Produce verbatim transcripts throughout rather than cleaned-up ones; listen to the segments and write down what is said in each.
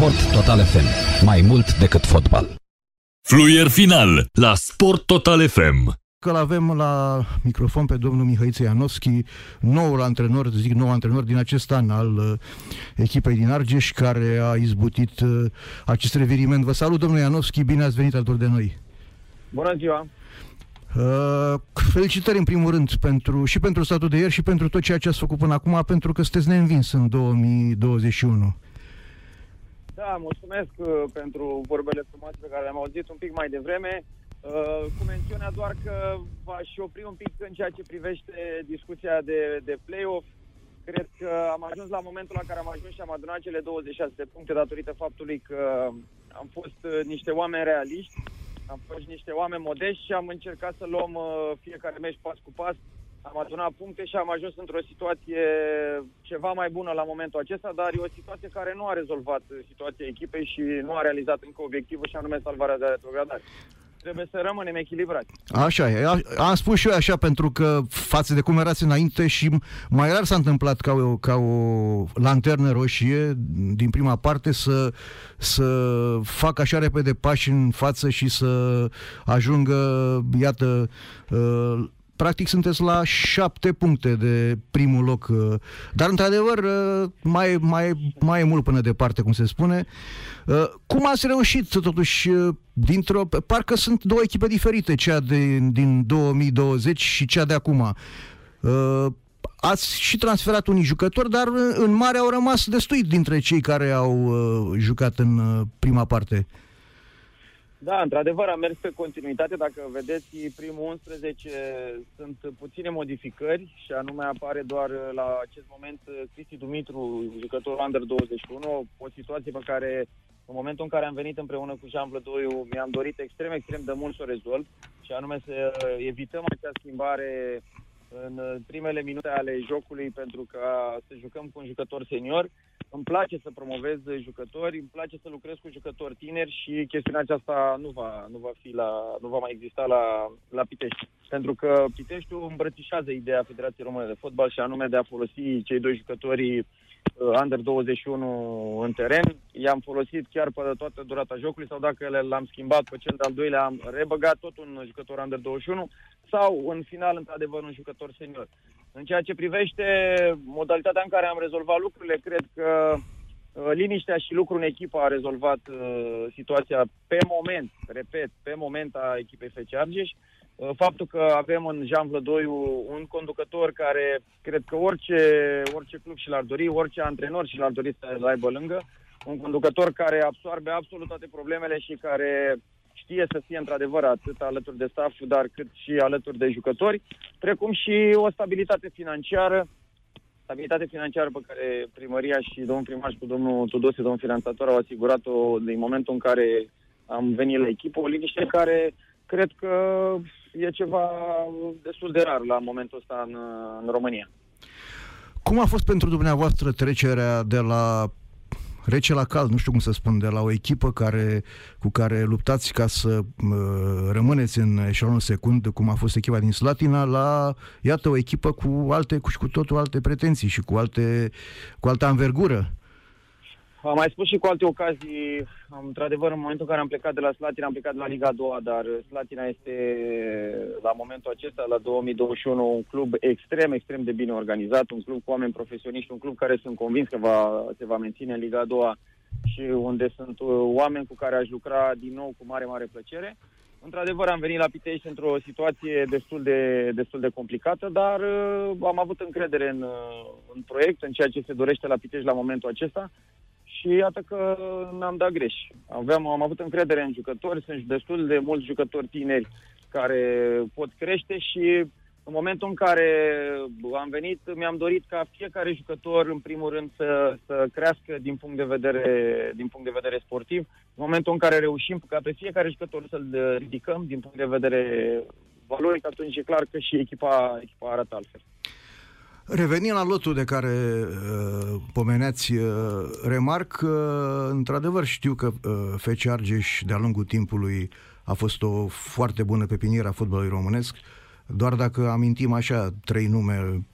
Sport Total F M. Mai mult decât fotbal. Fluier final la Sport Total F M. Că l-avem la microfon pe domnul Mihăiță Ianovski, noul antrenor, zic nou antrenor din acest an al echipei din Argeș, care a izbutit acest reviriment. Vă salut, domnule Ianovski, bine ați venit alături de noi. Bună ziua! Uh, felicitări în primul rând pentru, și pentru statul de ieri și pentru tot ceea ce ați făcut până acum, pentru că sunteți neînvins în două mii douăzeci și unu. Da, mulțumesc pentru vorbele frumoase pe care le-am auzit un pic mai devreme. Uh, cu mențiunea doar că v-aș opri un pic în ceea ce privește discuția de, de play-off. Cred că am ajuns la momentul la care am ajuns și am adunat cele douăzeci și șase de puncte datorită faptului că am fost niște oameni realiști, am fost niște oameni modești și am încercat să luăm uh, fiecare meci pas cu pas. Am adunat puncte și am ajuns într-o situație ceva mai bună la momentul acesta, dar e o situație care nu a rezolvat situația echipei și nu a realizat încă obiectivul, și anume salvarea de retrogradare. Trebuie să rămânem echilibrați. Așa e. Am spus și eu așa, pentru că față de cum erați înainte și mai rar s-a întâmplat ca o, ca o lanternă roșie din prima parte să, să facă așa repede pași în față și să ajungă, iată, uh, practic sunteți la șapte puncte de primul loc, dar într-adevăr mai, mai, mai e mult până departe, cum se spune. Cum ați reușit totuși, dintr-o, parcă sunt două echipe diferite, cea de, din două mii douăzeci și cea de acum. Ați și transferat unii jucători, dar în mare au rămas destui dintre cei care au jucat în prima parte. Da, într-adevăr, am mers pe continuitate. Dacă vedeți, primul unsprezece sunt puține modificări și anume apare doar la acest moment Cristi Dumitru, jucătorul Under douăzeci și unu, o situație pe care, în momentul în care am venit împreună cu Jean Vlădouiu, mi-am dorit extrem, extrem de mult să o rezolv, și anume să evităm acea schimbare în primele minute ale jocului, pentru că să jucăm cu un jucător senior. Îmi place să promovez jucători, îmi place să lucrez cu jucători tineri și chestiunea aceasta nu va, nu va, fi la, nu va mai exista la, la Pitești. Pentru că Piteștiul îmbrățișează ideea Federației Române de Fotbal, și anume de a folosi cei doi jucători Under douăzeci și unu în teren. I-am folosit chiar pe toată durata jocului, sau dacă l-am schimbat pe cel de-al doilea, am rebăgat tot un jucător Under douăzeci și unu sau, în final, într-adevăr, un jucător senior. În ceea ce privește modalitatea în care am rezolvat lucrurile, cred că liniștea și lucru în echipă a rezolvat uh, situația pe moment, repet, pe moment a echipei F C Argeș. Uh, faptul că avem în Jean Vlădouiu un conducător care cred că orice, orice club și l-ar dori, orice antrenor și l-ar dori să-l aibă lângă, un conducător care absorbe absolut toate problemele și care știe să fie într-adevăr atât alături de staff, dar cât și alături de jucători, precum și o stabilitate financiară, stabilitate financiară pe care primăria și domnul primar și cu domnul Tudose, domnul finanțator, au asigurat-o din momentul în care am venit la echipă, o liniște care cred că e ceva destul de rar la momentul ăsta în, în România. Cum a fost pentru dumneavoastră trecerea de la rece la cald, nu știu cum să spun, de la o echipă care, cu care luptați ca să uh, rămâneți în eșelonul secund, cum a fost echipa din Slatina, la, iată, o echipă cu alte, cu, cu totul alte pretenții și cu alte, cu altă anvergură? Am mai spus și cu alte ocazii, într-adevăr, în momentul în care am plecat de la Slatina, am plecat de la Liga a doua, dar Slatina este, la momentul acesta, la două mii douăzeci și unu, un club extrem, extrem de bine organizat, un club cu oameni profesioniști, un club care sunt convins că va, se va menține în Liga a doua și unde sunt oameni cu care aș lucra din nou cu mare, mare plăcere. Într-adevăr, am venit la Pitești într-o situație destul de, destul de complicată, dar am avut încredere în, în proiect, în ceea ce se dorește la Pitești la momentul acesta. Și iată că n-am dat greș. Aveam, am avut încredere în jucători, sunt destul de mulți jucători tineri care pot crește și în momentul în care am venit, mi-am dorit ca fiecare jucător, în primul rând, să, să crească din punct de vedere, din punct de vedere sportiv. În momentul în care reușim ca pe fiecare jucător să-l ridicăm din punct de vedere valoric, atunci e clar că și echipa, echipa arată altfel. Revenind la lotul de care uh, pomeneați, uh, remarc că, uh, într-adevăr, știu că uh, F C Argeș, de-a lungul timpului, a fost o foarte bună pepiniere a fotbalului românesc. Doar dacă amintim așa trei nume,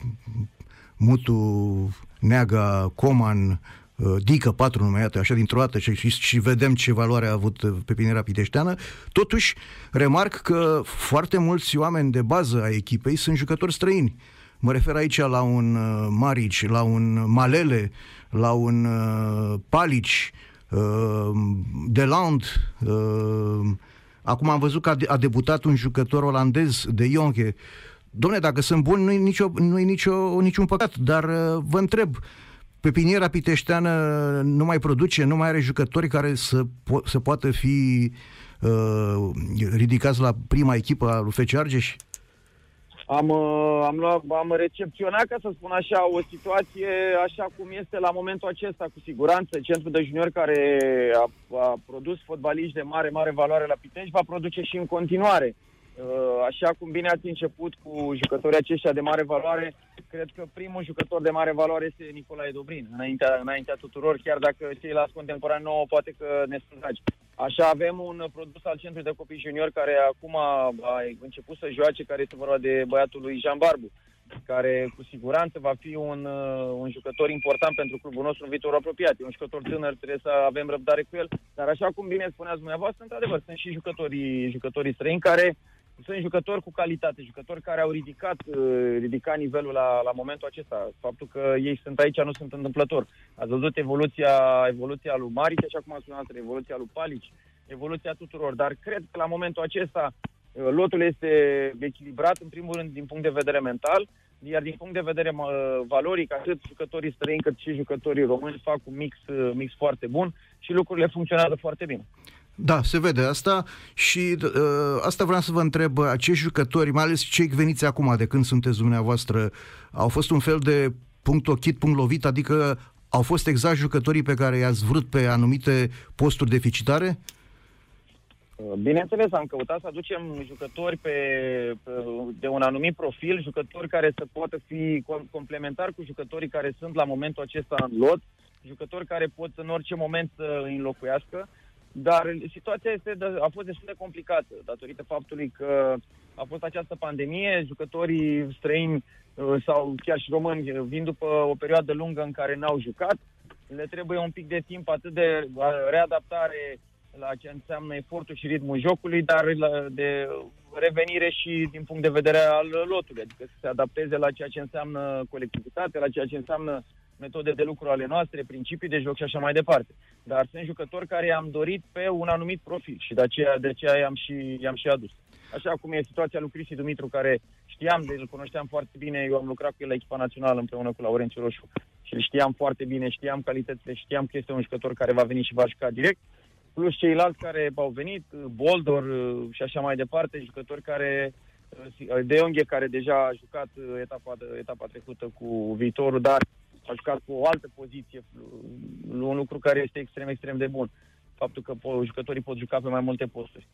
Mutu, Neaga, Coman, Dică, patru numărate, așa dintr-o dată, și, și vedem ce valoare a avut pe Pinerea Piteșteană. Totuși, remarc că foarte mulți oameni de bază a echipei sunt jucători străini. Mă refer aici la un uh, Marić, la un Malele, la un uh, Palić, uh, de Leonte. Uh, acum am văzut că a, de- a debutat un jucător olandez, de Jonge. Dom'le, dacă sunt buni, nu-i, nicio, nu-i nicio, niciun păcat, dar uh, vă întreb, pe Piniera Piteșteană nu mai produce, nu mai are jucători care să, po- să poată fi uh, ridicați la prima echipă a lui F C Argeș? Am, am, luat, am recepționat, ca să spun așa, o situație așa cum este la momentul acesta, cu siguranță. Centrul de juniori care a, a produs fotbaliști de mare, mare valoare la Pitești va produce și în continuare. Așa cum bine ați început cu jucătorii aceștia de mare valoare, cred că primul jucător de mare valoare este Nicolae Dobrin, înaintea, înaintea tuturor, chiar dacă ceilalți contemporani nouă poate că ne scuzați. Așa avem un produs al Centrului de Copii Junior care acum a început să joace, care este vorba de băiatul lui Jean Barbu, care cu siguranță va fi un, un jucător important pentru clubul nostru în viitorul apropiat. E un jucător tânăr, trebuie să avem răbdare cu el, dar așa cum bine spuneați dumneavoastră, într-adevăr, sunt și jucătorii, jucătorii străini care sunt jucători cu calitate, jucători care au ridicat, ridicat nivelul la, la momentul acesta. Faptul că ei sunt aici nu sunt întâmplător. Ați văzut evoluția, evoluția lui Marić, așa cum a spus altă, evoluția lui Palić, evoluția tuturor. Dar cred că la momentul acesta lotul este echilibrat, în primul rând, din punct de vedere mental, iar din punct de vedere valoric, atât jucătorii străini cât și jucătorii români fac un mix, mix foarte bun și lucrurile funcționează foarte bine. Da, se vede asta și uh, asta vreau să vă întreb, acești jucători, mai ales cei veniți acum, de când sunteți dumneavoastră, au fost un fel de punct ochit, punct lovit, adică au fost exact jucătorii pe care i-ați vrut pe anumite posturi deficitare? Bineînțeles, am căutat să aducem jucători pe, pe, de un anumit profil, jucători care să poată fi complementari cu jucătorii care sunt la momentul acesta în lot, jucători care pot în orice moment să îi înlocuiască. Dar situația este, a fost destul de complicată datorită faptului că a fost această pandemie, jucătorii străini sau chiar și români vin după o perioadă lungă în care n-au jucat. Le trebuie un pic de timp atât de readaptare la ce înseamnă efortul și ritmul jocului, dar de revenire și din punct de vedere al lotului, adică să se adapteze la ceea ce înseamnă colectivitate, la ceea ce înseamnă metode de lucru ale noastre, principii de joc și așa mai departe. Dar sunt jucători care i-am dorit pe un anumit profil și de aceea, de aceea i-am, și, i-am și adus. Așa cum e situația lui Cristi Dumitru, care știam, de, îl cunoșteam foarte bine, eu am lucrat cu el la echipa națională împreună cu Laurențiu Roșu și îl știam foarte bine, știam calitățile, știam că este un jucător care va veni și va juca direct, plus ceilalți care au venit, Boldor și așa mai departe, jucători care... De Jonge, care deja a jucat etapa, etapa trecută cu viitorul, dar a jucat cu o altă poziție, un lucru care este extrem, extrem de bun. Faptul că jucătorii pot juca pe mai multe posturi.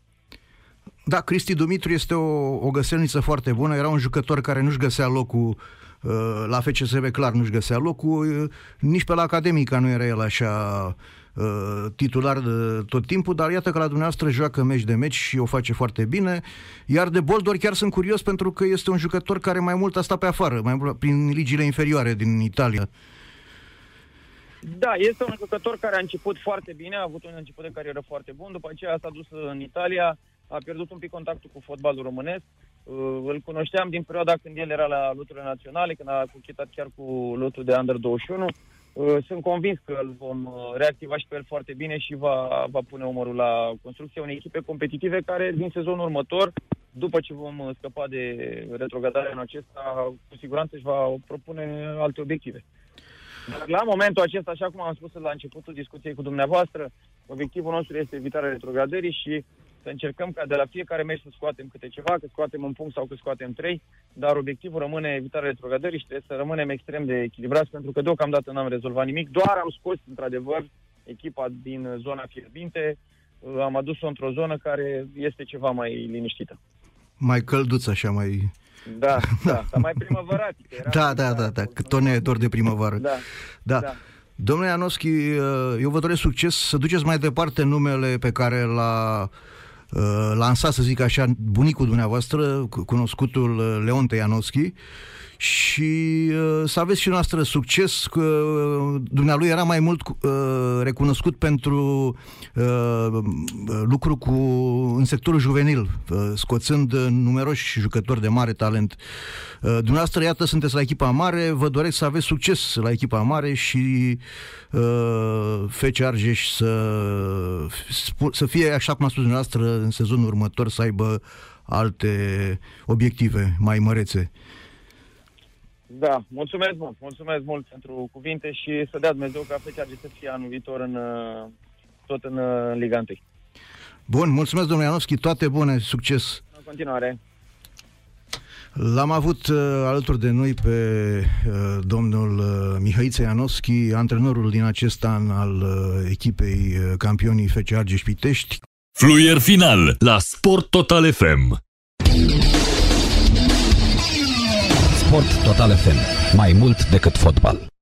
Da, Cristi Dumitru este o, o găselniță foarte bună. Era un jucător care nu-și găsea locul la F C S B, clar nu-și găsea locul. Nici pe la Academica nu era el așa titular de tot timpul, dar iată că la dumneavoastră joacă meci de meci și o face foarte bine. Iar de Boldor chiar sunt curios, pentru că este un jucător care mai mult a stat pe afară, mai mult prin ligile inferioare din Italia. Da, este un jucător care a început foarte bine, a avut un început de carieră foarte bun, după aceea s-a dus în Italia, a pierdut un pic contactul cu fotbalul românesc. Îl cunoșteam din perioada când el era la loturile naționale, când a cuchetat chiar cu lotul de Under douăzeci și unu. Sunt convins că îl vom reactiva și pe el foarte bine și va, va pune umărul la construcția unei echipe competitive care, din sezonul următor, după ce vom scăpa de retrogradarea în acesta, cu siguranță își va propune alte obiective. Dar la momentul acesta, așa cum am spus la începutul discuției cu dumneavoastră, obiectivul nostru este evitarea retrogradării și să încercăm ca de la fiecare meci să scoatem câte ceva, că scoatem un punct sau că scoatem trei, dar obiectivul rămâne evitarea retrogradării și trebuie să rămânem extrem de echilibrați, pentru că deocamdată n-am rezolvat nimic, doar am scos, într-adevăr, echipa din zona fierbinte, am adus-o într-o zonă care este ceva mai liniștită. Mai călduț, așa, mai... Da, da, dar mai primăvăratică. Era da, da, da, da, că tot ne e dor de primăvară. Da, da. da. Domnule Ianovski, eu vă doresc succes, să duceți mai departe numele pe care l-a lansat, să zic așa, bunicul dumneavoastră, cunoscutul Leonte Ianovski, și să aveți și noastră succes. Dumnealui era mai mult recunoscut pentru lucru cu, în sectorul juvenil, scoțând numeroși jucători de mare talent. Dumneavoastră, iată, sunteți la echipa mare, vă doresc să aveți succes la echipa mare și F C Argeș să, să fie, așa cum a spus dumneavoastră, în sezonul următor să aibă alte obiective mai mărețe. Da, mulțumesc mult, mulțumesc mult pentru cuvinte și să dea Dumnezeu ca F C Argeș să fie anul viitor în, tot în Liga unu. Bun, mulțumesc domnule Ianovski, toate bune, succes! În continuare! L-am avut uh, alături de noi pe uh, domnul uh, Mihăiță Ianovski, antrenorul din acest an al uh, echipei uh, campionii F C Argeș Pitești. Fluier final la Sport Total F M. Sport Total F M. Mai mult decât fotbal.